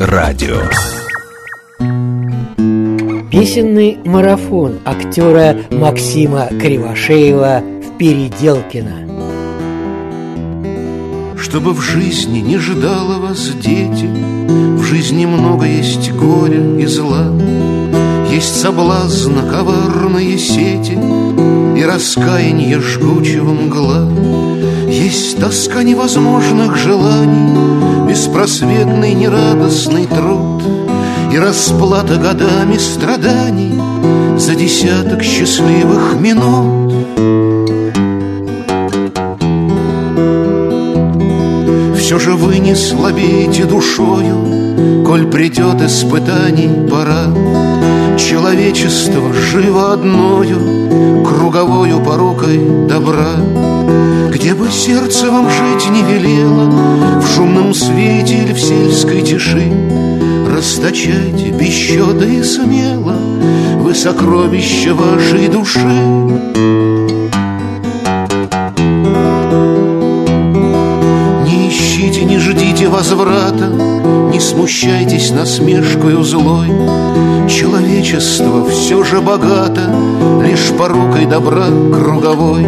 Радио. Песенный марафон актера Максима Кривошеева в Переделкино. Чтобы в жизни не ждало вас, дети, в жизни много есть горя и зла, есть соблазн, коварные сети и раскаяние жгучего мгла, есть тоска невозможных желаний, беспросветный нерадостный труд и расплата годами страданий за десяток счастливых минут. Все же вы не слабеете душою, коль придет испытаний пора. Человечество живо одною круговою порукой добра. Где бы сердце вам жить не велело, в шумном свете или в сельской тиши, расточайте без счета и смело вы сокровища вашей души. Не ждите возврата, не смущайтесь насмешкою злой. Человечество все же богато лишь порукой добра круговой.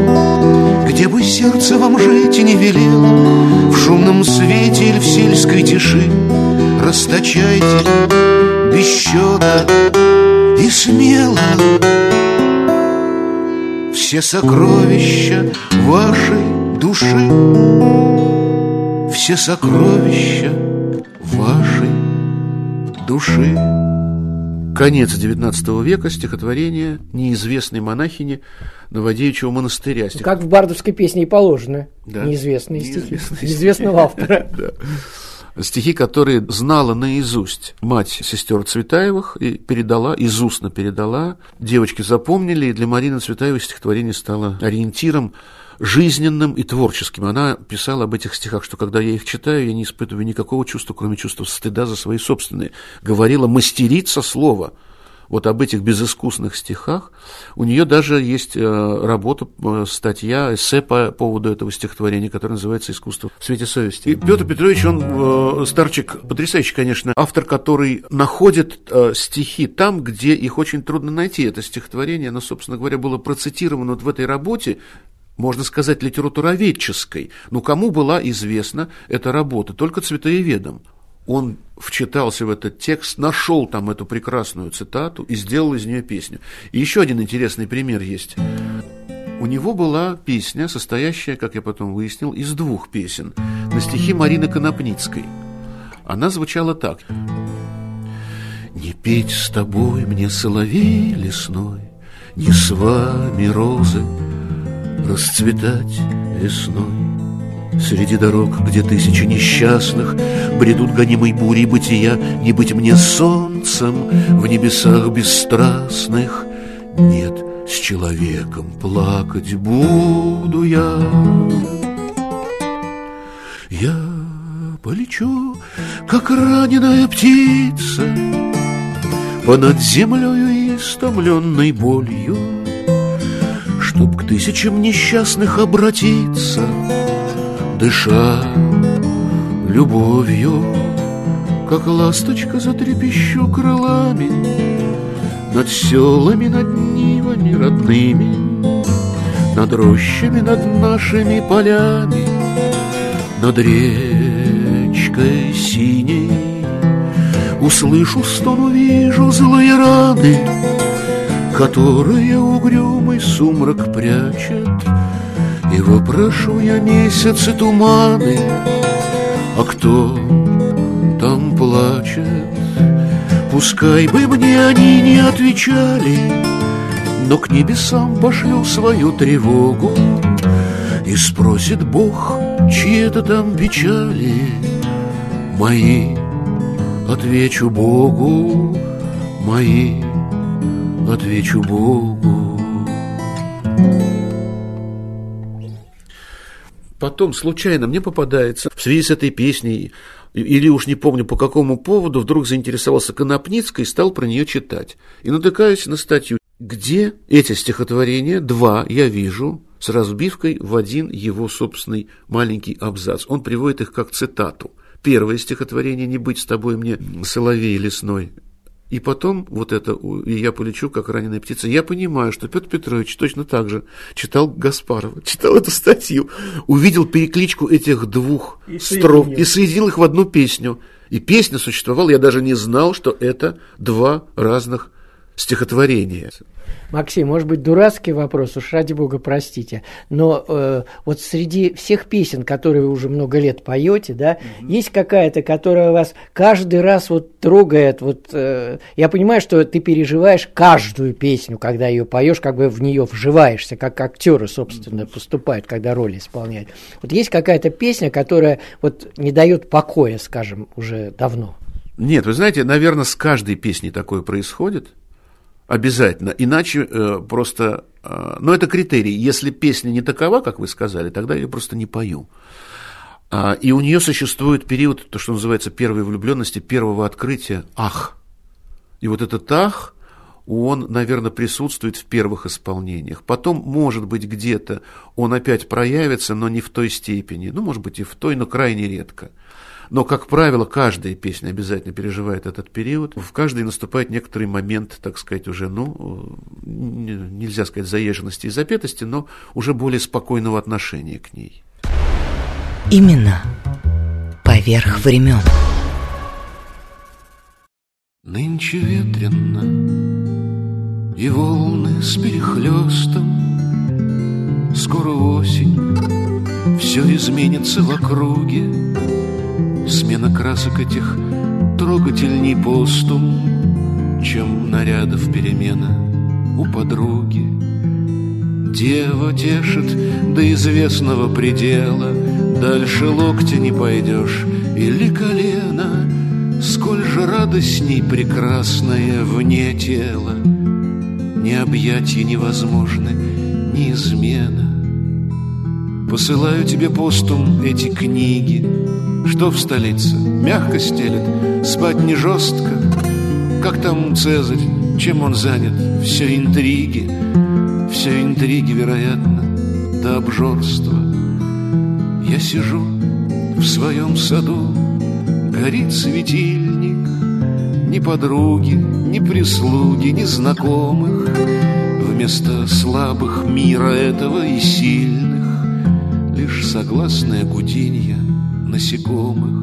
Где бы сердце вам жить и не велело, в шумном свете или в сельской тиши, расточайте без счета и смело все сокровища вашей души. Все сокровища вашей души. Конец XIX века, стихотворение неизвестной монахини Новодевичьего монастыря. Как в бардовской песне и положено, да. неизвестные стихи неизвестного автора. Да. Стихи, которые знала наизусть мать сестер Цветаевых и передала, изустно передала. Девочки запомнили, и для Марины Цветаевой стихотворение стало ориентиром жизненным и творческим. Она писала об этих стихах, что когда я их читаю, я не испытываю никакого чувства, кроме чувства стыда за свои собственные. Говорила мастерица слова. Вот об этих безыскусных стихах. У нее даже есть работа, статья, эссе по поводу этого стихотворения, которое называется «Искусство в свете совести». И Петр Петрович, он Старчик, потрясающий, конечно, автор, который находит стихи там, где их очень трудно найти. Это стихотворение, оно, собственно говоря, было процитировано вот в этой работе, можно сказать, литературоведческой. Но кому была известна эта работа? Только цветаеведам. Он вчитался в этот текст, нашел там эту прекрасную цитату и сделал из нее песню. И еще один интересный пример есть. У него была песня, состоящая, как я потом выяснил, из двух песен на стихи Марины Конопницкой. Она звучала так. «Не петь с тобой мне соловей лесной, не с вами розы расцветать весной. Среди дорог, где тысячи несчастных бредут гонимой бурей бытия, не быть мне солнцем в небесах бесстрастных. Нет, с человеком плакать буду я. Я полечу, как раненая птица, понад землею истомленной болью, чтоб к тысячам несчастных обратиться, дыша любовью. Как ласточка затрепещу крылами над селами, над нивами родными, над рощами, над нашими полями, над речкой синей. Услышу стон, увижу злые раны, которые угрюмый сумрак прячет. И вопрошу я месяцы туманы, а кто там плачет? Пускай бы мне они не отвечали, но к небесам пошлю свою тревогу. И спросит Бог, чьи это там печали, мои Отвечу Богу, мои, отвечу Богу. Потом случайно мне попадается в связи с этой песней, или уж не помню по какому поводу, вдруг заинтересовался Конопницкой и стал про нее читать. И натыкаюсь на статью, где эти стихотворения, два я вижу, с разбивкой в один его собственный маленький абзац. Он приводит их как цитату. Первое стихотворение «Не быть с тобой мне, соловей лесной». И потом вот это «И я полечу, как раненая птица». Я понимаю, что Петр Петрович точно так же читал Гаспарова, читал эту статью, увидел перекличку этих двух строк и соединил их в одну песню. И песня существовала, я даже не знал, что это два разных стихотворения. Максим, может быть, дурацкий вопрос, уж ради бога, простите, но вот среди всех песен, которые вы уже много лет поете, да, есть какая-то, которая вас каждый раз вот трогает, вот я понимаю, что ты переживаешь каждую песню, когда ее поешь, как бы в нее вживаешься, как актеры, собственно, поступают, когда роли исполняют. Вот есть какая-то песня, которая вот не дает покоя, скажем, уже давно? Нет, вы знаете, наверное, с каждой песней такое происходит. Обязательно, иначе просто... Но это критерий. Если песня не такова, как вы сказали, тогда я ее просто не пою. И у нее существует период, то, что называется, первой влюбленности, первого открытия, ах. И вот этот ах, он, наверное, присутствует в первых исполнениях. Потом, может быть, где-то он опять проявится, но не в той степени. Ну, может быть, и в той, но крайне редко. Но, как правило, каждая песня обязательно переживает этот период. В каждой наступает некоторый момент, так сказать, уже, ну, нельзя сказать заезженности и запятости, но уже более спокойного отношения к ней. Имена поверх времен. Нынче ветрено, и волны с перехлёстом. Скоро осень, все изменится в округе. Смена красок этих трогательней постум, чем нарядов перемена у подруги. Дева тешит до известного предела, дальше локтя не пойдешь или колена. Сколь же радостней прекрасное вне тела, ни объятия невозможны, ни измена. Посылаю тебе постум эти книги, что в столице мягко стелет, спать не жестко. Как там Цезарь, чем он занят? Все интриги, вероятно, до обжорства. Я сижу в своем саду, горит светильник. Ни подруги, ни прислуги, ни знакомых. Вместо слабых мира этого и сильных лишь согласное гуденье насекомых.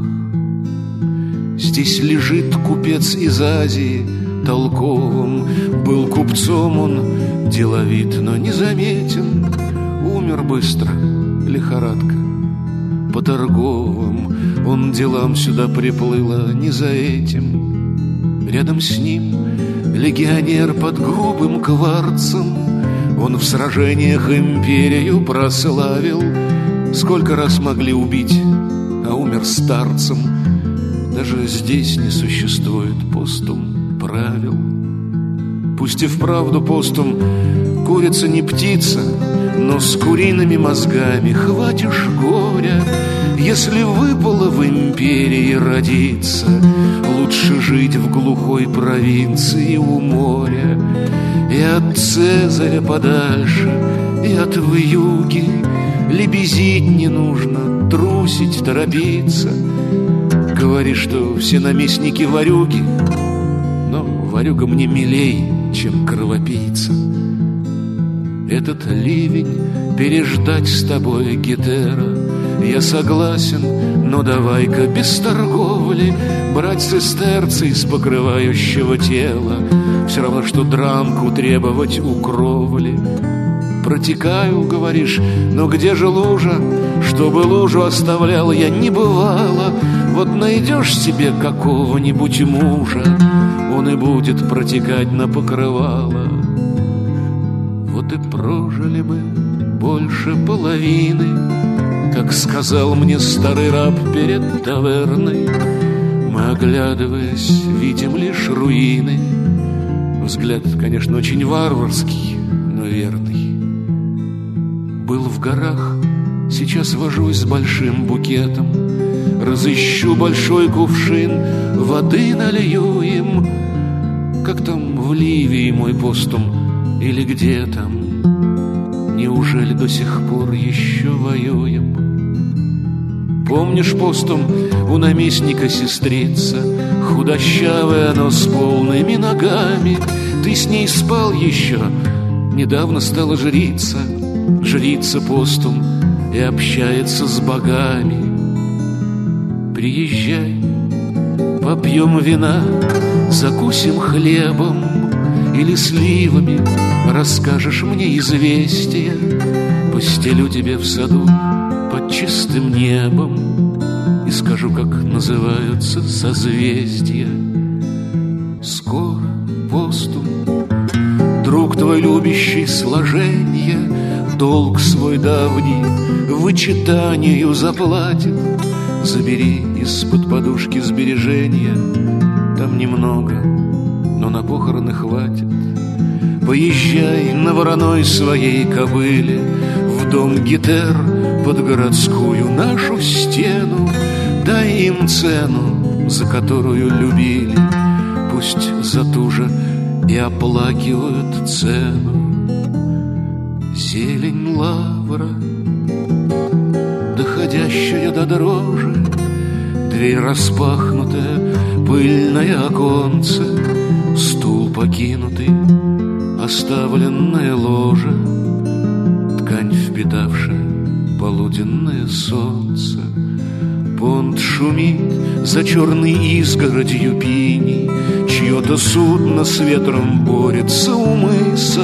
Здесь лежит купец из Азии, толковым был купцом он, деловит, но незаметен. Умер быстро, лихорадка по торговым, он делам сюда приплыл, а не за этим. Рядом с ним легионер под грубым кварцем, он в сражениях империю прославил. Сколько раз могли убить, а умер старцем. Даже здесь не существует постум правил. Пусть и вправду постум, курица не птица, но с куриными мозгами хватишь горя. Если выпало в империи родиться, лучше жить в глухой провинции у моря. И от Цезаря подальше, и от вьюги. Лебезить не нужно, трусить, торопиться. Говори, что все наместники ворюги, но ворюга мне милей, чем кровопийца. Этот ливень переждать с тобой, Гетера, я согласен, но давай-ка без торговли брать сестерцы из покрывающего тела. Все равно, что дранку требовать у кровли. Протекаю, говоришь, но где же лужа? Чтобы лужу оставлял я, не бывало. Вот найдешь себе какого-нибудь мужа, он и будет протекать на покрывало. Вот и прожили мы больше половины, как сказал мне старый раб перед таверной. Мы Оглядываясь, видим лишь руины. Взгляд, конечно, очень варварский, но верный. Был в горах, сейчас вожусь с большим букетом. Разыщу большой кувшин, воды налью им. Как там в Ливии мой постум, или где там? Неужели до сих пор еще воюем? Помнишь постум у наместника сестрица? Худощавая, но с полными ногами. Ты с ней спал еще, недавно стала жрица. Жрица постум и общается с богами. Приезжай, попьем вина, закусим хлебом или сливами. Расскажешь мне известия, постелю тебе в саду под чистым небом и скажу, как называются созвездия. Скоро постум, друг твой любящий сложенье, долг свой давний вычитанию заплатит. Забери из-под подушки сбережения, там немного, но на похороны хватит. Поезжай на вороной своей кобыле в дом Гетер под городскую нашу стену. Дай им цену, за которую любили, пусть за ту же и оплакивают цену. Зелень лавра, доходящая до дрожи, дверь распахнутая, пыльное оконце, стул покинутый, оставленное ложе, ткань впитавшая полуденное солнце. Понт шумит за черной изгородью пиней, чье-то судно с ветром борется у мыса.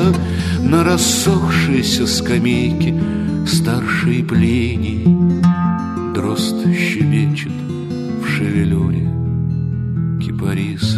На рассохшейся скамейке старший Плиний, дрозд щебечет в шевелюре кипариса.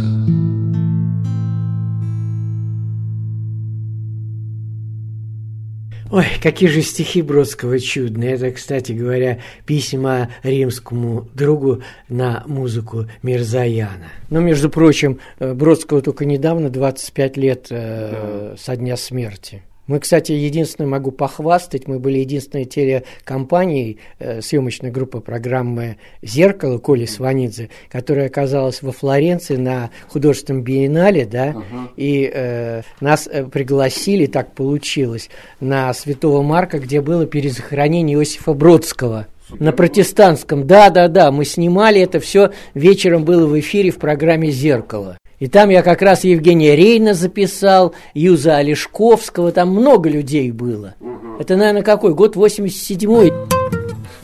Ой, какие же стихи Бродского чудные. Это, кстати говоря, письма римскому другу на музыку Мирзояна. Но, между прочим, Бродского только недавно 25 лет со дня смерти. Мы, кстати, единственное могу похвастать, мы были единственной телекомпанией, съемочной группы программы «Зеркало» Коли Сванидзе, которая оказалась во Флоренции на художественном биеннале, да, и нас пригласили, так получилось, на Святого Марка, где было перезахоронение Иосифа Бродского. На протестантском, да, мы снимали это все, вечером было в эфире в программе «Зеркало». И там я как раз Евгения Рейна записал, Юза Олешковского, там много людей было. Это, наверное, какой? Год 87-й.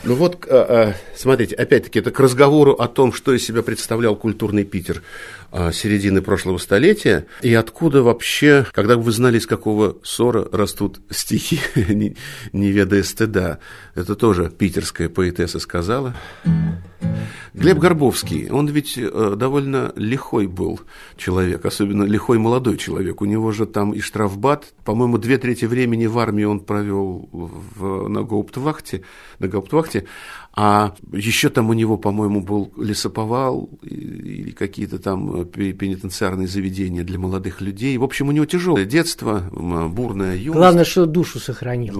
Ну вот, смотрите, опять-таки, это к разговору о том, что из себя представлял культурный Питер середины прошлого столетия, и откуда вообще, когда вы знали, из какого сора растут стихи, не ведая стыда, это тоже питерская поэтесса сказала. Глеб Горбовский, он ведь довольно лихой был человек, особенно лихой молодой человек. У него же там и штрафбат, по-моему, 2/3 времени в армии он провел на гауптвахте, а еще там у него, по-моему, был лесоповал или какие-то там пенитенциарные заведения для молодых людей. В общем, у него тяжелое детство, бурная юность. Главное, что душу сохранил. И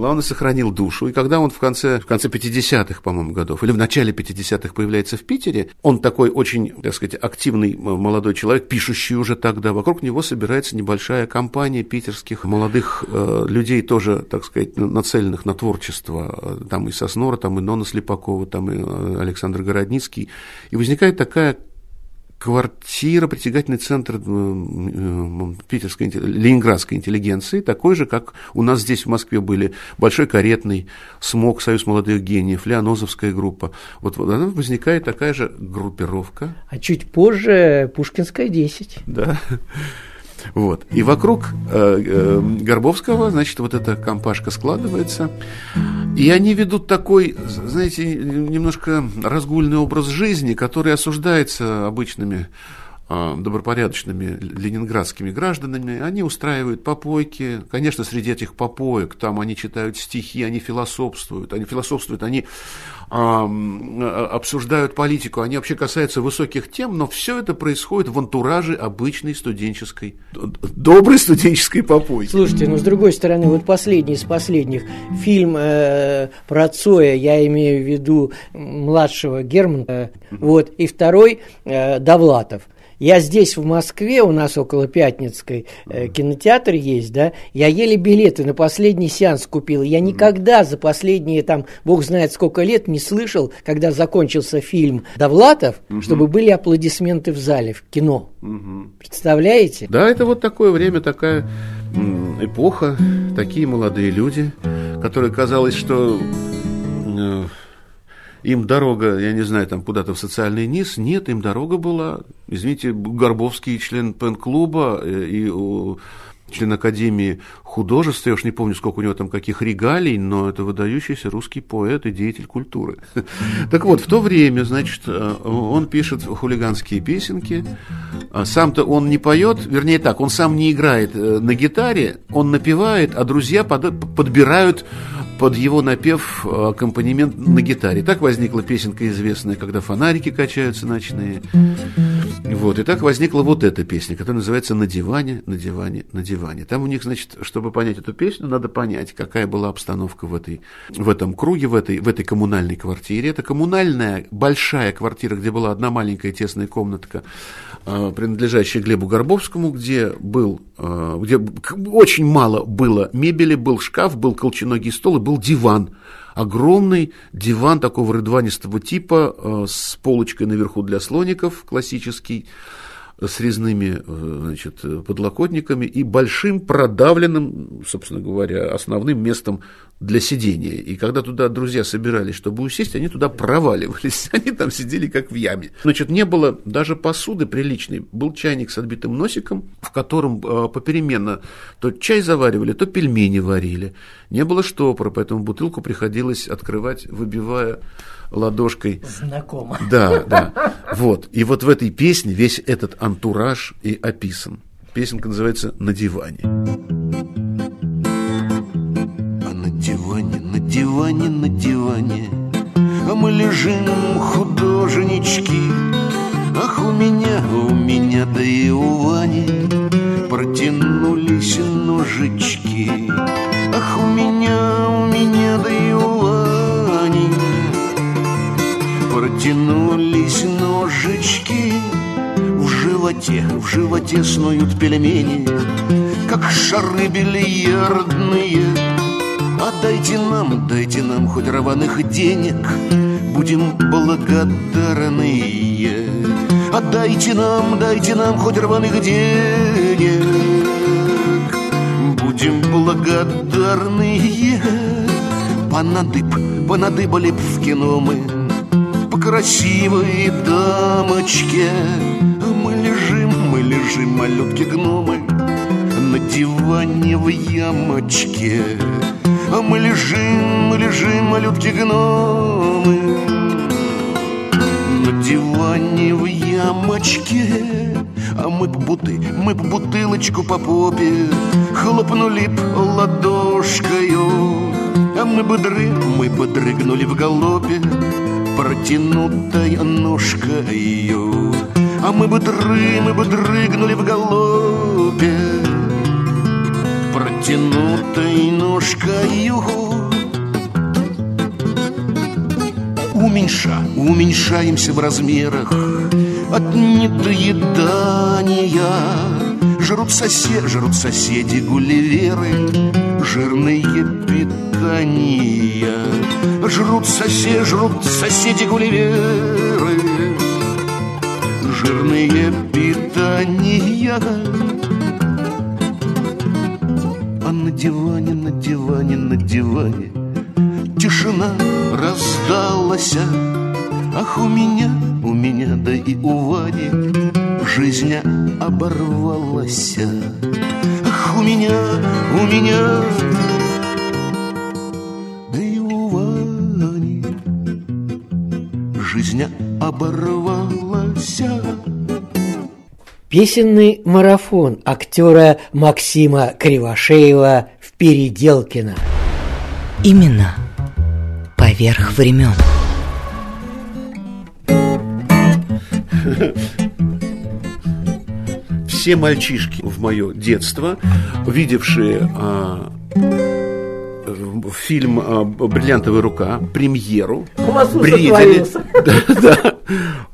когда он в конце 50-х, по-моему, годов, или в начале 50-х появляется в Питере, он такой очень, так сказать, активный молодой человек, пишущий уже тогда. Вокруг него собирается небольшая компания питерских молодых людей, тоже, так сказать, нацеленных на творчество. Там и Соснора, там и Нонна Слепакова, там и Александр Городницкий. И возникает такая квартира, притягательный центр питерской, ленинградской интеллигенции, такой же, как у нас здесь в Москве были Большой Каретный, СМОК, Союз молодых гениев, Леонозовская группа. Вот она возникает, такая же группировка. А чуть позже Пушкинская, 10. Да. Вот. И вокруг Горбовского, значит, вот эта компашка складывается. И они ведут такой, знаете, немножко разгульный образ жизни, который осуждается обычными добропорядочными ленинградскими гражданами, они устраивают попойки. Конечно, среди этих попоек там они читают стихи, они философствуют, они обсуждают политику, они вообще касаются высоких тем, но все это происходит в антураже обычной студенческой, доброй студенческой попойки. Слушайте, но с другой стороны, вот последний из последних фильм про Цоя, я имею в виду младшего Германа, вот, и второй Довлатов. Я здесь, в Москве, у нас около Пятницкой кинотеатр есть, да, я еле билеты на последний сеанс купил. Я никогда за последние, там, бог знает сколько лет не слышал, когда закончился фильм «Довлатов», чтобы были аплодисменты в зале, в кино. Представляете? Да, это вот такое время, такая эпоха, такие молодые люди, которые казалось, что... Им дорога, я не знаю, там куда-то в социальный низ. Нет, им дорога была. Извините, Горбовский, член пен-клуба и член Академии художеств. Я уж не помню, сколько у него там каких регалий, но это выдающийся русский поэт и деятель культуры. Так вот, в то время, значит, он пишет хулиганские песенки. Сам-то он не поет, вернее так, он сам не играет на гитаре, он напевает, а друзья подбирают... под его напев аккомпанемент на гитаре. Так возникла песенка известная, когда фонарики качаются ночные. Вот. И так возникла вот эта песня, которая называется «На диване, на диване, на диване». Там у них, значит, чтобы понять эту песню, надо понять, какая была обстановка в этом круге, в этой коммунальной квартире. Это коммунальная большая квартира, где была одна маленькая тесная комнатка, принадлежащая Глебу Горбовскому, где очень мало было мебели, был шкаф, был колченогий стол и был диван. Огромный диван такого рыдванистого типа с полочкой наверху для слоников, классический, с резными, значит, подлокотниками и большим продавленным, собственно говоря, основным местом для сидения. И когда туда друзья собирались, чтобы усесть, они туда проваливались, они там сидели как в яме. Значит, не было даже посуды приличной, был чайник с отбитым носиком, в котором попеременно то чай заваривали, то пельмени варили. Не было штопора, поэтому бутылку приходилось открывать, выбивая... ладошкой. Знакомо. Да, да. Вот. И вот в этой песне весь этот антураж и описан. Песенка называется «На диване». А на диване, на диване, на диване, а мы лежим, художнички. Ах, у меня, да и у Вани протянулись ножички. Ах, у меня, да и у Вани протянулись ножички. В животе снуют пельмени, как шары бильярдные. А дайте нам хоть рваных денег, будем благодарные. А дайте нам хоть рваных денег, будем благодарные. Понадыбали б в кино мы красивые дамочки. Мы лежим, малютки-гномы, на диване в ямочке. А мы лежим, малютки-гномы, на диване в ямочке. А мы б бутылочку по попе хлопнули б ладошкою. А мы бы дрыгнули в галопе протянутая ножка ее. А мы бы дрыгнули в галопе протянутой ножкою. Уменьшаемся в размерах от недоедания. Жрут соседи гулливеры жирные питания. Жрут соседи гулливеры жирные питания. А на диване тишина раздалась. Ах, у меня, да и у Вани жизнь оборвалась. Ах, у меня, да и у Вани жизнь оборвалась. Песенный марафон актера Максима Кривошеева в Переделкино. Имена. Поверх времен. Все мальчишки в мое детство, видевшие фильм «Бриллиантовая рука», премьеру,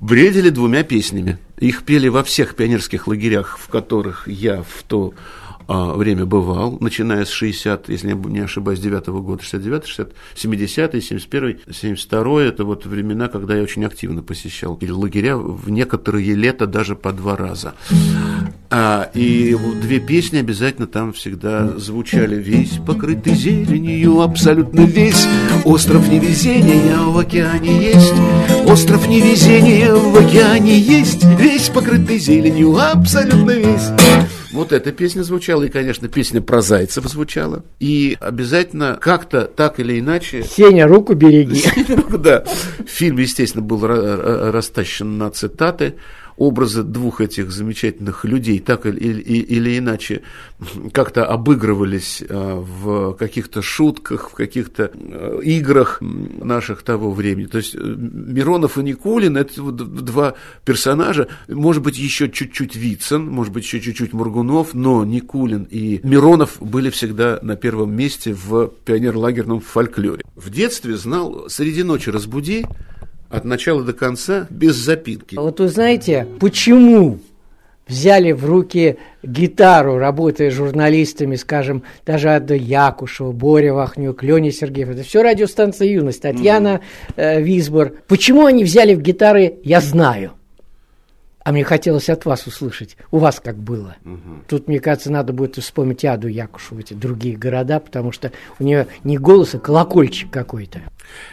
бредили двумя песнями. Их пели во всех пионерских лагерях, в которых я в то время бывал, начиная с 60, если я не ошибаюсь, 9-го года, 69, 60, 70, 71, 72. Это вот времена, когда я очень активно посещал лагеря, в некоторые лета даже по два раза. И две песни обязательно там всегда звучали: весь покрытый зеленью, абсолютно весь остров невезения в океане есть, остров невезения в океане есть, весь покрытый зеленью, абсолютно весь. Вот эта песня звучала, и, конечно, песня про зайцев звучала. И обязательно как-то так или иначе... Сеня, руку береги. Да. Фильм, естественно, был растащен на цитаты. Образы двух этих замечательных людей так или иначе как-то обыгрывались в каких-то шутках, в каких-то играх наших того времени. То есть Миронов и Никулин – это два персонажа, может быть, еще чуть-чуть Вицин, может быть, еще чуть-чуть Моргунов, но Никулин и Миронов были всегда на первом месте в пионерлагерном фольклоре. В детстве знал «Среди ночи разбуди» от начала до конца, без запинки. Вот вы знаете, почему взяли в руки гитару, работая с журналистами, скажем, даже Ада Якушева, Боря Вахнюк, Лёня Сергеев, это все радиостанция «Юность», Татьяна Висбор. Почему они взяли в гитары, я знаю. А мне хотелось от вас услышать, у вас как было. Тут, мне кажется, надо будет вспомнить Аду Якушеву, эти другие города, потому что у нее не голос, а колокольчик какой-то.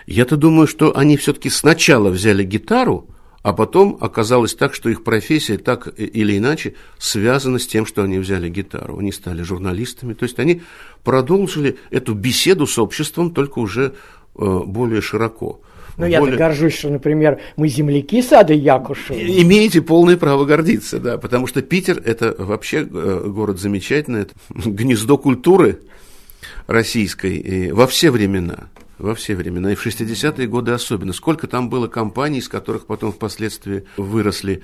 Я-то думаю, что они все-таки сначала взяли гитару, а потом оказалось так, что их профессия так или иначе связана с тем, что они взяли гитару. Они стали журналистами, то есть они продолжили эту беседу с обществом, только уже более широко. Ну, я-то горжусь, что, например, мы земляки с Адой Якушевой. Имеете полное право гордиться, да, потому что Питер – это вообще город замечательный, это гнездо культуры российской во все времена. Во все времена, и в 60-е годы особенно. Сколько там было компаний, из которых потом впоследствии выросли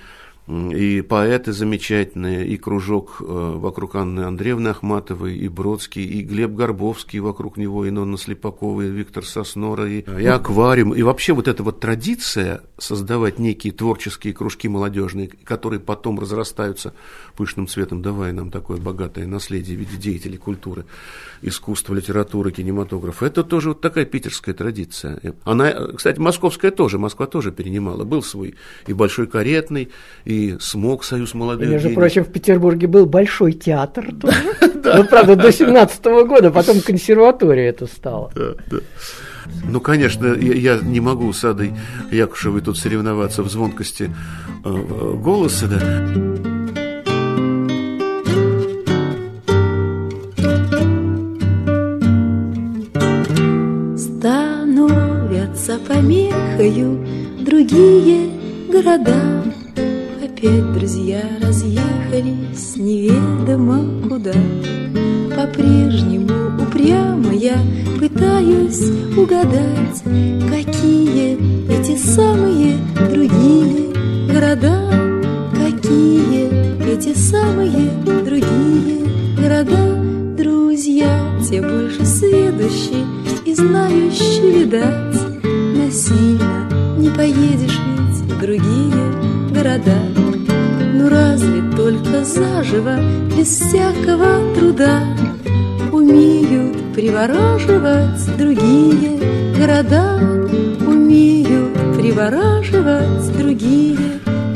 и поэты замечательные, и кружок вокруг Анны Андреевны Ахматовой, и Бродский, и Глеб Горбовский вокруг него, и Нонна Слепакова, и Виктор Соснора, и «Аквариум». И вообще вот эта вот традиция создавать некие творческие кружки молодежные, которые потом разрастаются пышным цветом, давая нам такое богатое наследие в виде деятелей культуры, искусства, литературы, кинематографа. Это тоже вот такая питерская традиция. Она, кстати, московская тоже, Москва тоже перенимала. Был свой и большой каретный, и смог союз молодых. Между прочим, в Петербурге был большой театр тоже. Ну, правда, до 17-го года, потом консерватория это стала. Ну, конечно, я не могу с Адой Якушевой тут соревноваться в звонкости голоса, да. Становятся помехою другие города. Опять друзья разъехались неведомо куда. По-прежнему упрямо я пытаюсь угадать, какие эти самые другие города, какие эти самые другие города. Друзья те больше сведущие и знающие, видать, насильно не поедешь ведь в другие города. Ну разве только заживо, без всякого труда, умеют привораживать другие города, умеют привораживать другие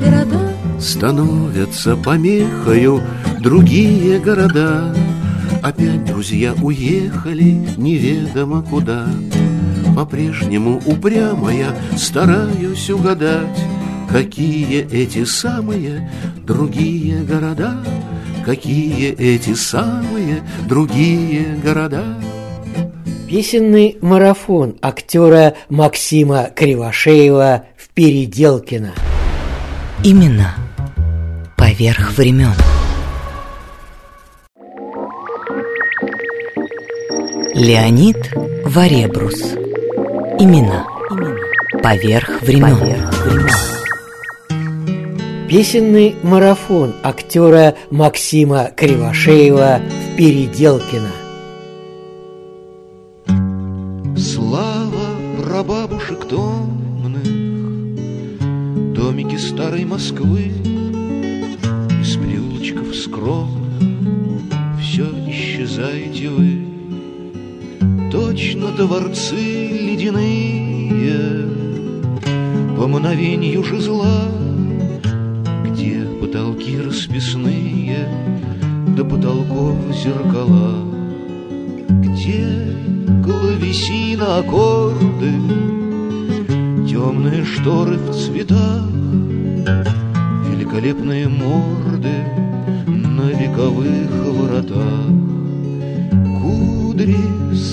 города. Становятся помехою другие города. Опять друзья уехали неведомо куда. По-прежнему упрямо я стараюсь угадать, какие эти самые другие города, какие эти самые другие города. Песенный марафон актера Максима Кривошеева в Переделкино. Имена. «Поверх времён». Леонид Варебрус. Имена. «Поверх времён». Песенный марафон актера Максима Кривошеева в Переделкино. Слава прабабушек томных, домики старой Москвы, из переулочков скромных все исчезаете вы. Точно дворцы ледяные по мановению жезла, где потолки расписные до потолков зеркала, где клавесина аккорды, темные шторы в цветах, великолепные морды на вековых воротах.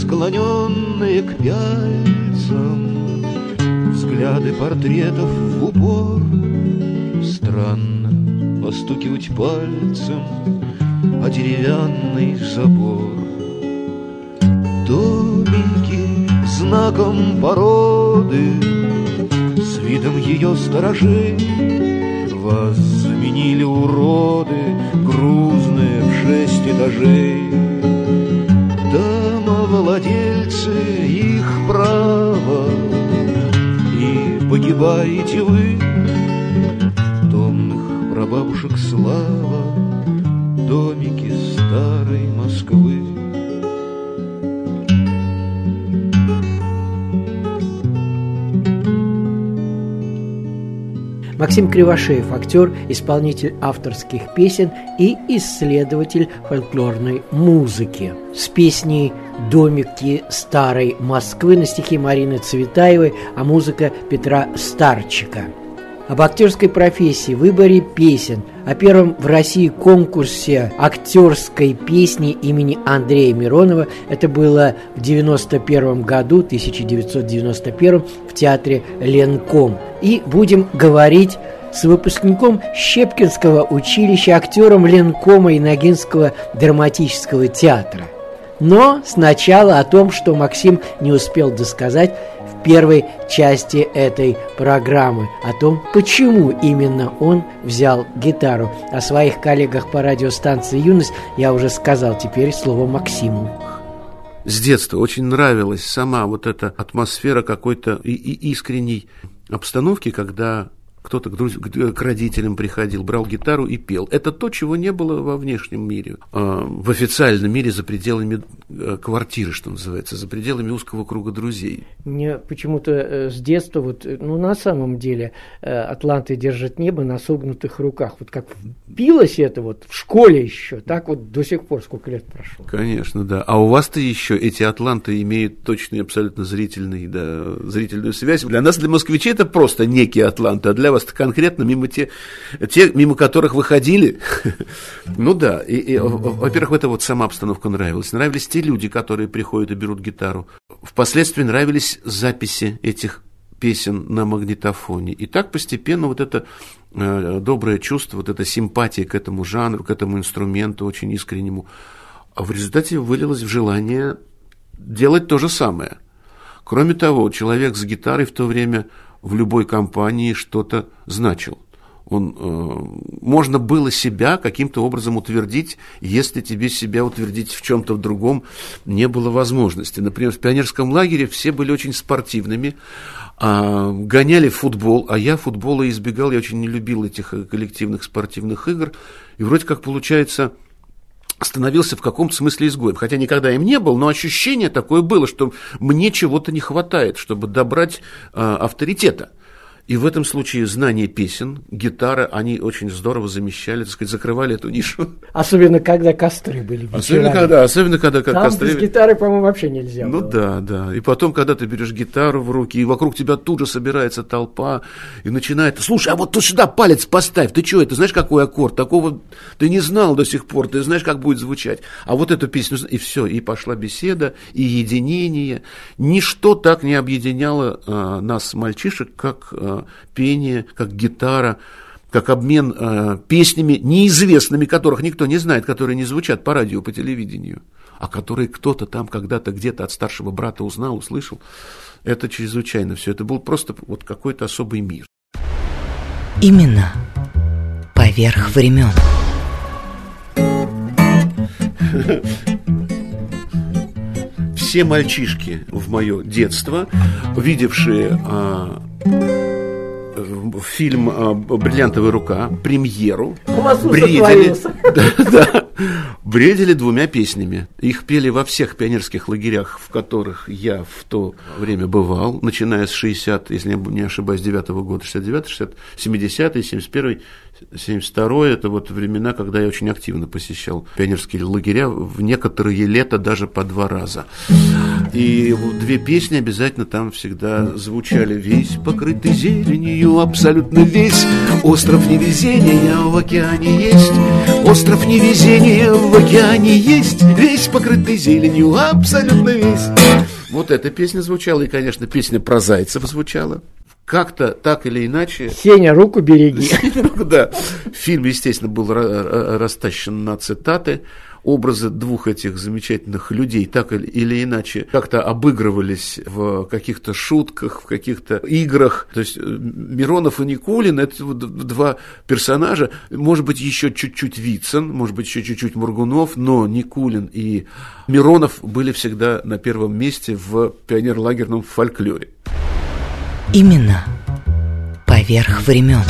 Склоненные к пяльцам, взгляды портретов в упор. Странно постукивать пальцем о деревянный забор. Домики знаком породы, с видом ее сторожей вас заменили уроды, грузные в 6 этажей. Владельцы их права, и погибаете вы, томных прабабушек слава, домики старой Москвы. Максим Кривошеев, актер, исполнитель авторских песен и исследователь фольклорной музыки. С песней «Домики старой Москвы» на стихи Марины Цветаевой, а музыка Петра Старчика. Об актерской профессии, выборе песен, о первом в России конкурсе актерской песни имени Андрея Миронова. Это было в 1991 году в театре «Ленком». И будем говорить с выпускником Щепкинского училища, актером Ленкома и Ногинского драматического театра. Но сначала о том, что Максим не успел досказать в первой части этой программы, о том, почему именно он взял гитару. О своих коллегах по радиостанции «Юность» я уже сказал, теперь слово Максиму. С детства очень нравилась сама вот эта атмосфера какой-то искренней обстановки, когда кто-то к родителям приходил, брал гитару и пел. Это то, чего не было во внешнем мире, в официальном мире за пределами квартиры, что называется, за пределами узкого круга друзей. Мне почему-то с детства, на самом деле, атланты держат небо на согнутых руках. Вот как билось это в школе еще, так до сих пор, сколько лет прошло. Конечно, да. А у вас-то еще эти атланты имеют точную, абсолютно зрительную связь. Для нас, для москвичей, это просто некие атланты, а для вас конкретно мимо те, мимо которых вы ходили. Ну да, и, во-первых, это сама обстановка нравилась. Нравились те люди, которые приходят и берут гитару. Впоследствии нравились записи этих песен на магнитофоне. И так постепенно это доброе чувство, эта симпатия к этому жанру, к этому инструменту очень искреннему, в результате вылилось в желание делать то же самое. Кроме того, человек с гитарой в то время в любой компании что-то значил. Можно было себя каким-то образом утвердить, если тебе себя утвердить в чем-то в другом не было возможности. Например, в пионерском лагере все были очень спортивными, гоняли футбол, а я футбола избегал, я очень не любил этих коллективных спортивных игр, и вроде как получается... становился в каком-то смысле изгоем. Хотя никогда им не был, но ощущение такое было, что мне чего-то не хватает, чтобы добрать авторитета. И в этом случае знание песен, гитара, они очень здорово замещали, так сказать, закрывали эту нишу. Особенно, когда костры были вечерами. Особенно, когда костры... Там без гитары, по-моему, вообще нельзя было. Да. И потом, когда ты берешь гитару в руки, и вокруг тебя тут же собирается толпа, и начинает... Слушай, а вот тут сюда палец поставь, ты что, это знаешь, какой аккорд? Такого ты не знал до сих пор, ты знаешь, как будет звучать. А вот эту песню... И все, и пошла беседа, и единение. Ничто так не объединяло нас, мальчишек, как пение, как гитара, как обмен песнями, неизвестными, которых никто не знает, которые не звучат по радио, по телевидению, а которые кто-то там когда-то где-то от старшего брата узнал, услышал. Это чрезвычайно все. Это был просто вот какой-то особый мир. Имена поверх времен. Все мальчишки в мое детство, видевшие фильм «Бриллиантовая рука», премьеру, бредили двумя песнями. Их пели во всех пионерских лагерях, в которых я в то время бывал, начиная с 60, если я не ошибаюсь, 9-го года, 69-й, 60, 70-й, 71-й, 72-й. Это вот времена, когда я очень активно посещал пионерские лагеря, в некоторые лета даже по два раза. И две песни обязательно там всегда звучали. Весь покрытый зеленью, абсолютно весь, остров невезения в океане есть, остров невезения в океане есть, весь покрытый зеленью, абсолютно весь. Вот эта песня звучала, и, конечно, песня про зайцев звучала. Как-то так или иначе... Сеня, руку береги. Да. Фильм, естественно, был растащен на цитаты. Образы двух этих замечательных людей так или иначе как-то обыгрывались в каких-то шутках, в каких-то играх. То есть Миронов и Никулин – это два персонажа. Может быть, еще чуть-чуть Вицин, может быть, еще чуть-чуть Моргунов, но Никулин и Миронов были всегда на первом месте в пионерлагерном фольклоре. Имена поверх времен.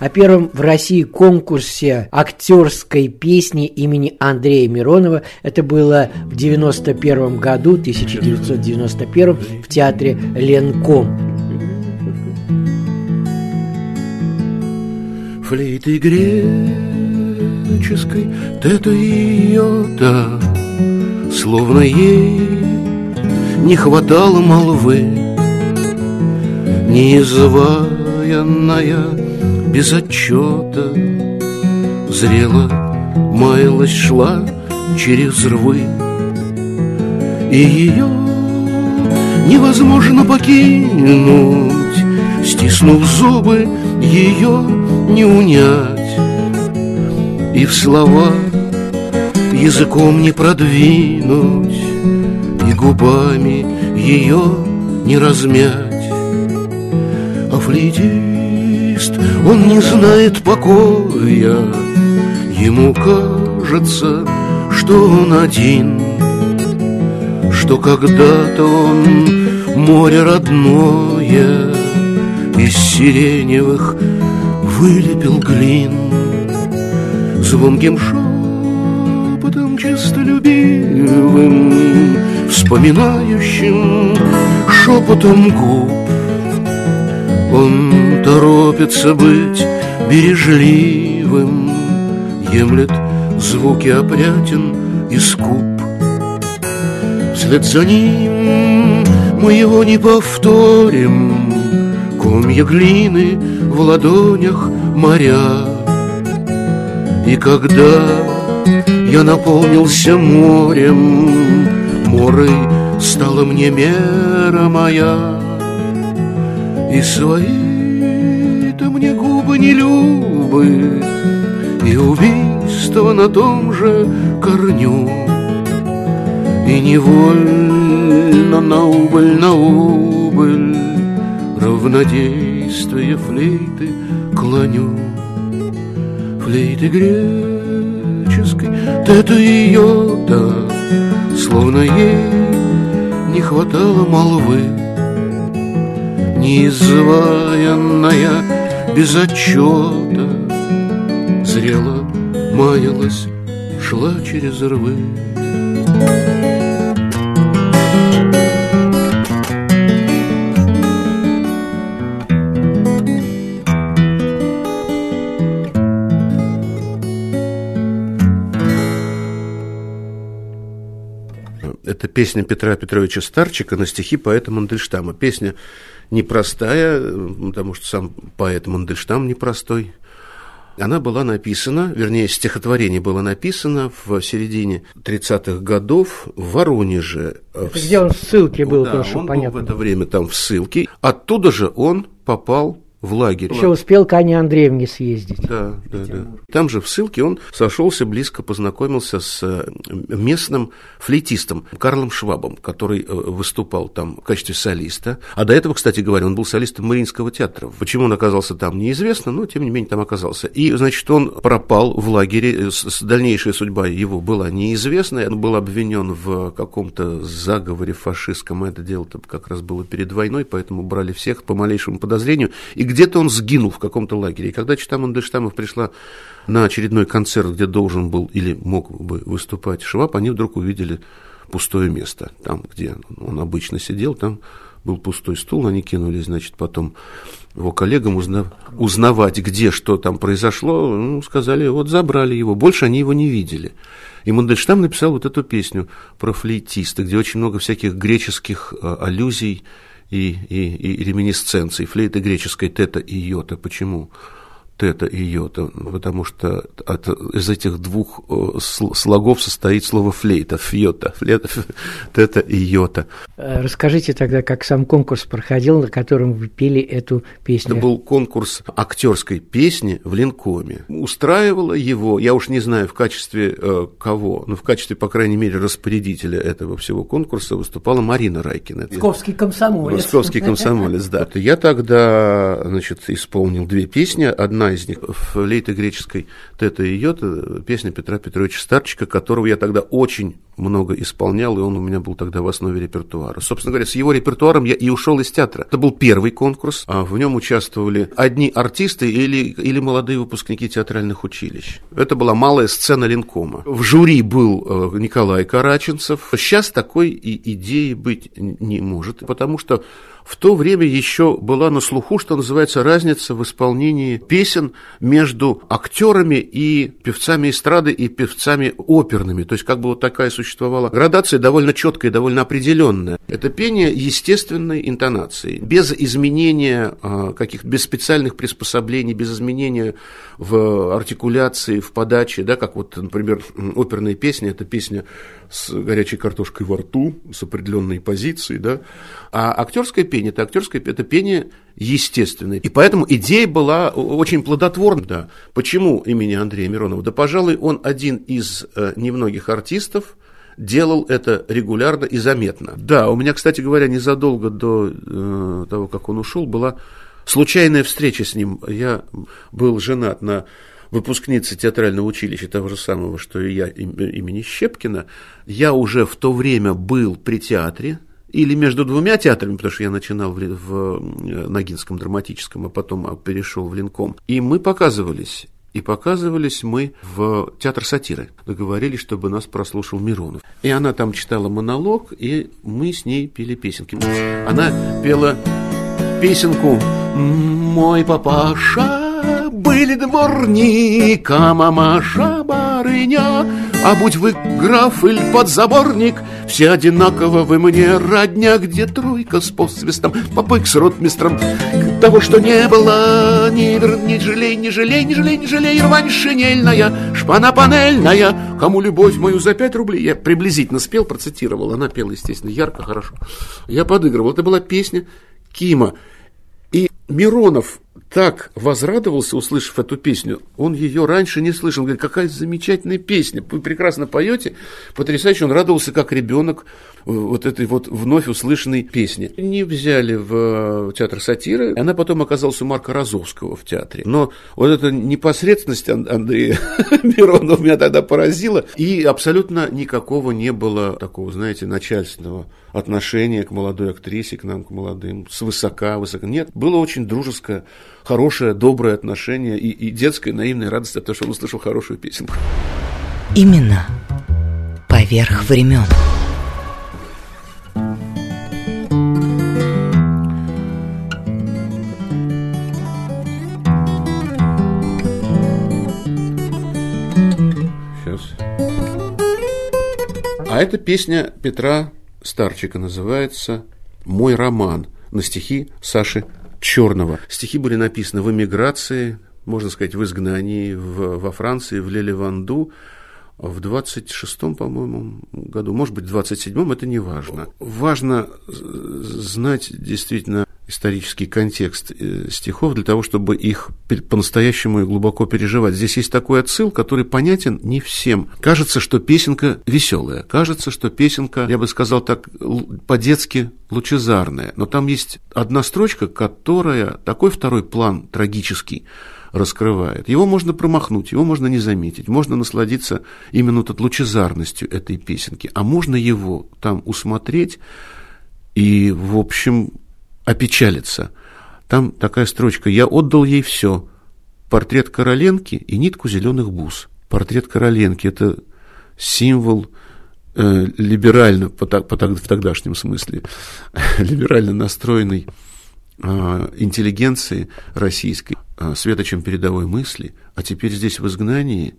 О первом в России конкурсе актерской песни имени Андрея Миронова. Это было в 91 году, 1991, в театре Ленком. Флейты греческой тета-йота, словно ей не хватало молвы, неизваянная без отчета зрела, маялась, шла через рвы, и ее невозможно покинуть, стиснув зубы, ее не унять, и в слова языком не продвинуть, и губами ее не размять. А флейте он не знает покоя, ему кажется, что он один, что когда-то он море родное из сиреневых вылепил глин. Звонким шепотом честолюбивым, вспоминающим шепотом губ, он торопится быть бережливым, емлет звуки опрятен и скуп. Вслед за ним мы его не повторим, комья глины в ладонях моря. И когда я наполнился морем, морой стала мне мера моя. И свои-то мне губы не любы, и убийство на том же корню, и невольно на убыль равнодействие флейты клоню. Флейты греческой тета и йота, словно ей не хватало молвы, неизваянная без отчета зрела, маялась, шла через рвы. Это песня Петра Петровича Старчика на стихи поэта Мандельштама. Песня непростая, потому что сам поэт Мандельштам непростой. Она была написана, вернее, стихотворение было написано в середине 30-х годов в Воронеже. Это где он в ссылке был, да, потому что он понятно. Он был в это время там в ссылке. Оттуда же он попал в лагерь. Еще успел к Анне Андреевне съездить. Да. Там же в ссылке он сошелся, близко познакомился с местным флейтистом Карлом Швабом, который выступал там в качестве солиста. А до этого, кстати говоря, он был солистом Мариинского театра. Почему он оказался там, неизвестно, но тем не менее там оказался. И, значит, он пропал в лагере. Дальнейшая судьба его была неизвестна. Он был обвинен в каком-то заговоре фашистском. Это дело-то как раз было перед войной, поэтому брали всех по малейшему подозрению. И где-то он сгинул в каком-то лагере. И когда Чита Мандельштамов пришла на очередной концерт, где должен был или мог бы выступать Шваб, они вдруг увидели пустое место. Там, где он обычно сидел, там был пустой стул. Они кинулись, значит, потом его коллегам узнавать, где что там произошло. Ну, сказали, вот забрали его. Больше они его не видели. И Мандельштам написал вот эту песню про флейтиста, где очень много всяких греческих аллюзий и реминисценций. Флейта греческая тета и йота. Почему тета и йота? Потому что из этих двух слогов состоит слово флейта, фьота, флейта, тета и йота. Расскажите тогда, как сам конкурс проходил, на котором вы пели эту песню. Это был конкурс актерской песни в Ленкоме. Устраивала его, я уж не знаю в качестве кого, но в качестве, по крайней мере, распорядителя этого всего конкурса выступала Марина Райкина. Московский комсомолец. Московский комсомолец, да. Я тогда, значит, исполнил две песни. Одна из них в лейте греческой «Тета и йота», песня Петра Петровича Старчика, которого я тогда очень много исполнял, и он у меня был тогда в основе репертуара. Собственно говоря, с его репертуаром я и ушел из театра. Это был первый конкурс, а в нем участвовали одни артисты или молодые выпускники театральных училищ. Это была малая сцена Ленкома. В жюри был Николай Караченцев. Сейчас такой идеи быть не может, потому что в то время еще была на слуху, что называется, разница в исполнении песен между актерами и певцами эстрады и певцами оперными. То есть как бы вот такая существовала градация довольно четкая, довольно определенная. Это пение естественной интонации, без изменения каких-то, без специальных приспособлений, без изменения в артикуляции, в подаче, да, как вот, например, оперные песни, это песня с горячей картошкой во рту, с определенной позицией, да, а актерская пение, это актерское, это пение естественное. И поэтому идея была очень плодотворна. Да. Почему имени Андрея Миронова? Да, пожалуй, он один из немногих артистов делал это регулярно и заметно. Да, у меня, кстати говоря, незадолго до того, как он ушел, была случайная встреча с ним. Я был женат на выпускница театрального училища, того же самого, что и я, имени Щепкина. Я уже в то время был при театре, или между двумя театрами, потому что я начинал в Ногинском драматическом, а потом перешел в Ленком. И мы показывались. И показывались мы в Театр сатиры. Договорились, чтобы нас прослушал Миронов. И она там читала монолог, и мы с ней пели песенки. Она пела песенку «Мой папаша были дворника, мамаша барыня, а будь вы граф или подзаборник, все одинаково вы мне родня, где тройка с посвистом, попык с ротмистром. Того, что не было, не жалей, не жалей, не жалей, не жалей, рвань шинельная, шпана панельная, кому любовь мою за 5 рублей». Я приблизительно спел, процитировал. Она пела, естественно, ярко, хорошо. Я подыгрывал. Это была песня Кима. И Миронов так возрадовался, услышав эту песню, он ее раньше не слышал. Он говорит, какая замечательная песня, вы прекрасно поете, потрясающе. Он радовался, как ребенок, вот этой вот вновь услышанной песни. Не взяли в Театр сатиры, она потом оказалась у Марка Розовского в театре. Но вот эта непосредственность Андрея Миронова меня тогда поразила, и абсолютно никакого не было такого, знаете, начальственного отношения к молодой актрисе, к нам, к молодым, свысока. Нет, было очень дружеское, хорошее, доброе отношение и детская наивная радость от того, что он услышал хорошую песенку. Имена поверх времен. Сейчас. А эта песня Петра Старчика называется «Мой роман» на стихи Саши Чёрного. Стихи были написаны в эмиграции, можно сказать, в изгнании, во Франции, в Ле-Леванду, в 26-м, по-моему, году, может быть, в 27-м, это не важно. Важно знать действительно исторический контекст стихов для того, чтобы их по-настоящему и глубоко переживать. Здесь есть такой отсыл, который понятен не всем. Кажется, что песенка веселая, кажется, что песенка, я бы сказал так, по-детски лучезарная. Но там есть одна строчка, которая такой второй план трагический раскрывает. Его можно промахнуть, его можно не заметить, можно насладиться именно вот лучезарностью этой песенки, а можно его там усмотреть и, в общем, опечалиться. Там такая строчка: «Я отдал ей все, портрет Короленки и нитку зеленых бус». Портрет Короленки – это символ либерально, в тогдашнем смысле, либерально настроенной интеллигенции российской, светочем передовой мысли, а теперь здесь в изгнании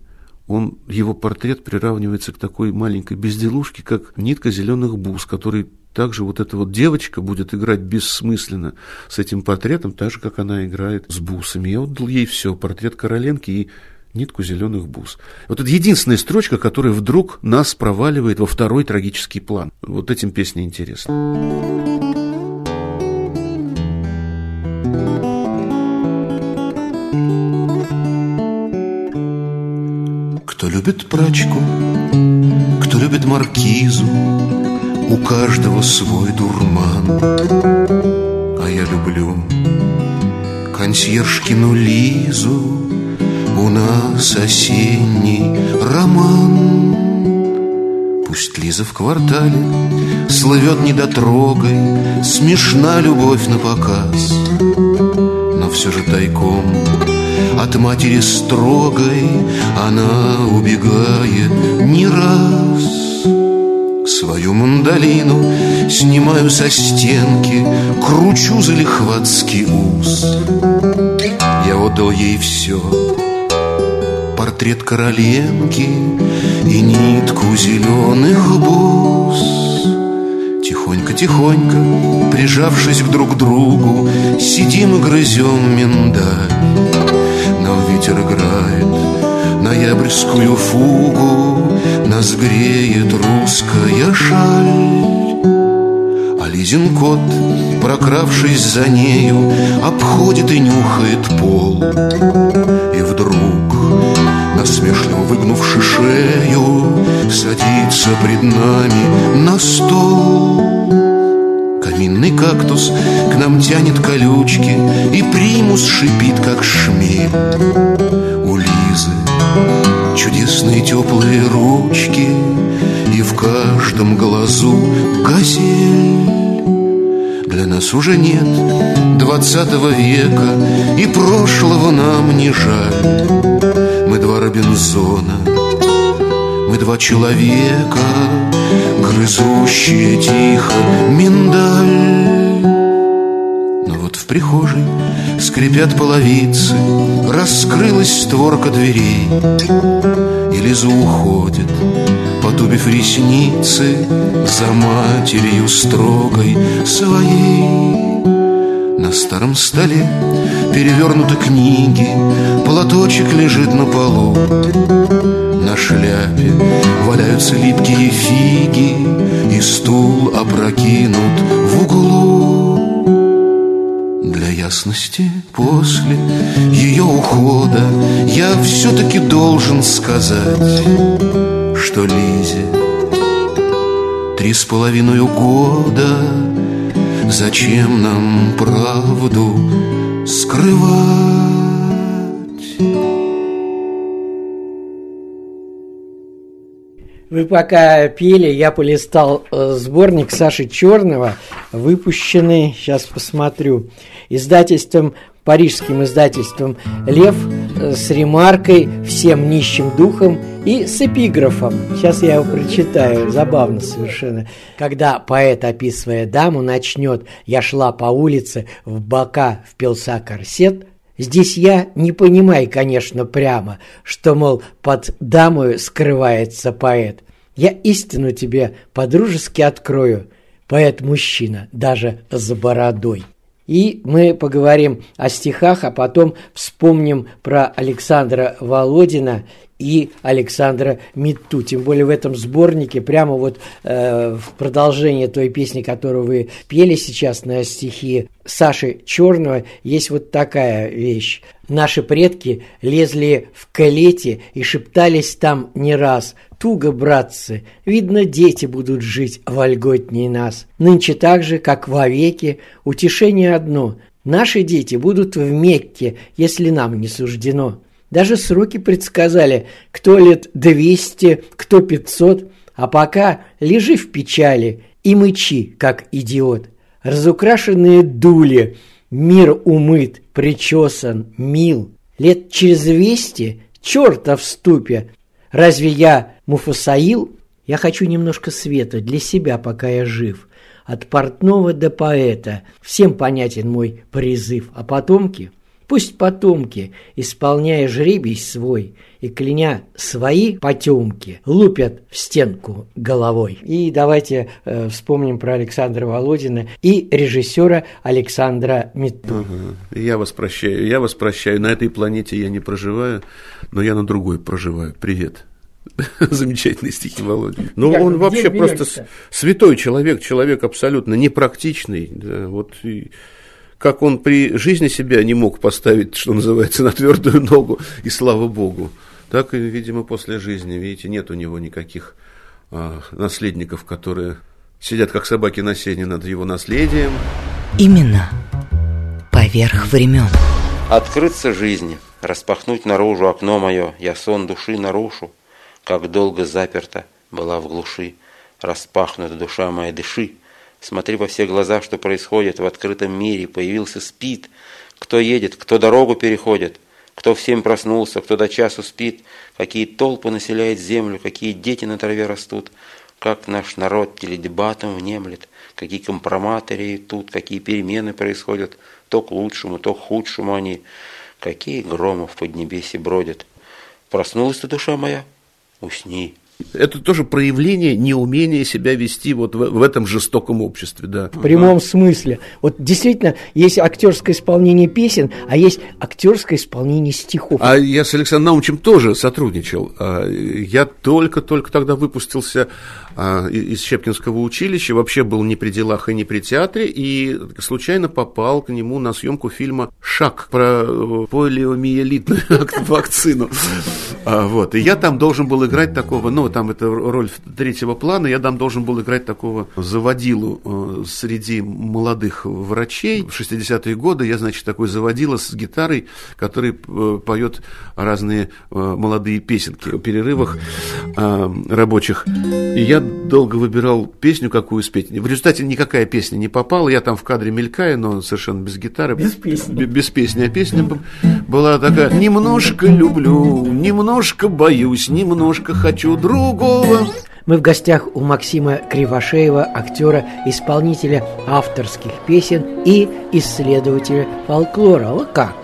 его портрет приравнивается к такой маленькой безделушке, как нитка зеленых бус, который также вот эта вот девочка будет играть бессмысленно с этим портретом, так же, как она играет с бусами. Я отдал ей все, портрет Короленки и нитку зеленых бус. Вот это единственная строчка, которая вдруг нас проваливает во второй трагический план. Вот этим песня интересна. Кто любит прачку, кто любит маркизу, у каждого свой дурман. А я люблю консьержкину Лизу, у нас осенний роман. Пусть Лиза в квартале слывет недотрогой, смешна любовь напоказ, но все же тайком от матери строгой она убегает не раз. Свою мандолину снимаю со стенки, кручу за лихватский ус. Я отдал ей все, портрет Короленки и нитку зеленых бус. Тихонько-тихонько, прижавшись друг к другу, сидим и грызем миндаль. Ветер играет ноябрьскую фугу, нас греет русская шаль. А Лизин кот, прокравшись за нею, обходит и нюхает пол. И вдруг, насмешливо выгнувши шею, садится пред нами на стол. Каминный кактус к нам тянет колючки, и примус шипит, как шмель. У Лизы чудесные теплые ручки, и в каждом глазу газель. Для нас уже нет 20 века, и прошлого нам не жаль. Мы два Робинзона, мы два человека, грызущие тихо миндаль. Но вот в прихожей скрипят половицы, раскрылась створка дверей, и Лиза уходит, потупив ресницы, за матерью строгой своей. На старом столе перевернуты книги, платочек лежит на полу. На шляпе валяются липкие фиги, и стул опрокинут в углу. Для ясности после ее ухода я все-таки должен сказать, что Лизе 3,5 года. Зачем нам правду скрывать? Вы пока пели, я полистал сборник Саши Чёрного, выпущенный, сейчас посмотрю, парижским издательством «Лев», с ремаркой «Всем нищим духом» и с эпиграфом. Сейчас я его прочитаю, забавно совершенно. Когда поэт, описывая даму, начнет «Я шла по улице, в бока впился корсет», здесь я не понимаю, конечно, прямо, что, мол, под дамою скрывается поэт. Я истину тебе по-дружески открою, поэт-мужчина, даже за бородой. И мы поговорим о стихах, а потом вспомним про Александра Володина и Александра Митту. Тем более в этом сборнике, прямо вот в продолжение той песни, которую вы пели сейчас на стихи Саши Чёрного, есть вот такая вещь. «Наши предки лезли в клети и шептались там не раз. Туго, братцы, видно, дети будут жить вольготней нас. Нынче так же, как вовеки, утешение одно. Наши дети будут в Мекке, если нам не суждено». Даже сроки предсказали, кто лет 200, кто 500, а пока лежи в печали и мычи, как идиот. Разукрашенные дули, мир умыт, причесан, мил. Лет через 200, черта в ступе, разве я Муфасаил? Я хочу немножко света для себя, пока я жив. От портного до поэта всем понятен мой призыв, а потомки... Пусть потомки, исполняя жребий свой и кляня свои потемки, лупят в стенку головой. И давайте вспомним про Александра Володина и режиссера Александра Митту. Ага. Я вас прощаю. На этой планете я не проживаю, но я на другой проживаю. Привет. Замечательные стихи Володина. Ну, он вообще просто святой человек, человек абсолютно непрактичный. Да, вот и... Как он при жизни себя не мог поставить, что называется, на твердую ногу, и слава богу. Так, видимо, после жизни, видите, нет у него никаких наследников, которые сидят как собаки на сене над его наследием. Имена поверх времен. Открыться жизни, распахнуть наружу окно мое, я сон души нарушу, как долго заперта была в глуши, распахнута душа моя, дыши. Смотри во все глаза, что происходит в открытом мире. Появился, спит. Кто едет, кто дорогу переходит, кто в 7 проснулся, кто до часу спит. Какие толпы населяют землю, какие дети на траве растут. Как наш народ теледебатом внемлет, какие компроматы реютут, какие перемены происходят. То к лучшему, то к худшему они. Какие громы в поднебесье бродят. Проснулась-то душа моя, усни. Это тоже проявление неумения себя вести вот в этом жестоком обществе, да. В прямом смысле. Вот действительно, есть актерское исполнение песен, а есть актерское исполнение стихов. А я с Александром Наумовичем тоже сотрудничал. Я только тогда выпустился из Щепкинского училища, вообще был не при делах и не при театре, и случайно попал к нему на съемку фильма «Шаг» про полиомиелитную вакцину. Вот. И я там должен был играть такого, ну, там это роль третьего плана, я там должен был играть такого заводилу среди молодых врачей. В 60-е годы я, значит, такой заводила с гитарой, который поет разные молодые песенки в перерывах рабочих. И я долго выбирал песню, какую спеть. В результате никакая песня не попала, я там в кадре мелькаю, но совершенно без гитары. Без песни. Без песни, а песня была такая: «Немножко люблю, немножко боюсь, немножко хочу другого». Мы в гостях у Максима Кривошеева, актера, исполнителя авторских песен и исследователя фольклора. А как?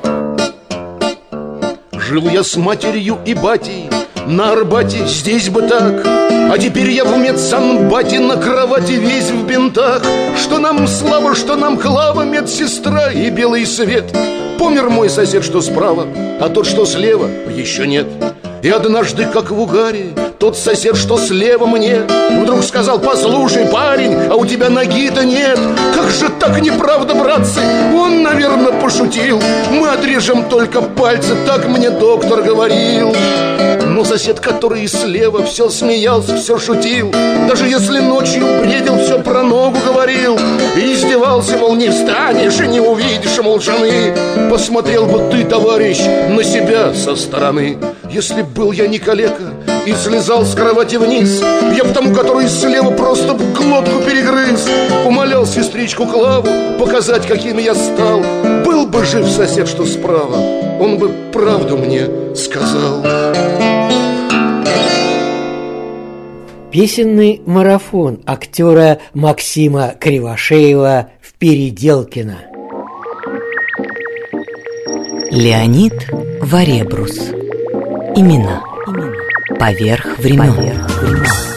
Жил я с матерью и батей на Арбате, здесь бы так. А теперь я в медсанбате на кровати весь в бинтах. Что нам слава, что нам клава, медсестра и белый свет. Помер мой сосед, что справа, а тот, что слева, еще нет. И однажды, как в угаре, тот сосед, что слева мне, вдруг сказал: послушай, парень, а у тебя ноги-то нет. Как же так неправда, братцы, он, наверное, пошутил. Мы отрежем только пальцы, так мне доктор говорил. Но сосед, который слева, все смеялся, все шутил. Даже если ночью бредил, все про ногу говорил. И издевался, мол, не встанешь и не увидишь, мол, жены. Посмотрел бы ты, товарищ, на себя со стороны. Если б был я не калека и слезал с кровати вниз, я б тому, который слева, просто б глотку перегрыз. Умолял сестричку Клаву показать, каким я стал. Был бы жив сосед, что справа, он бы правду мне сказал. Песенный марафон актера Максима Кривошеева в Переделкино. Леонид Варебрус. Имена. Поверх времен.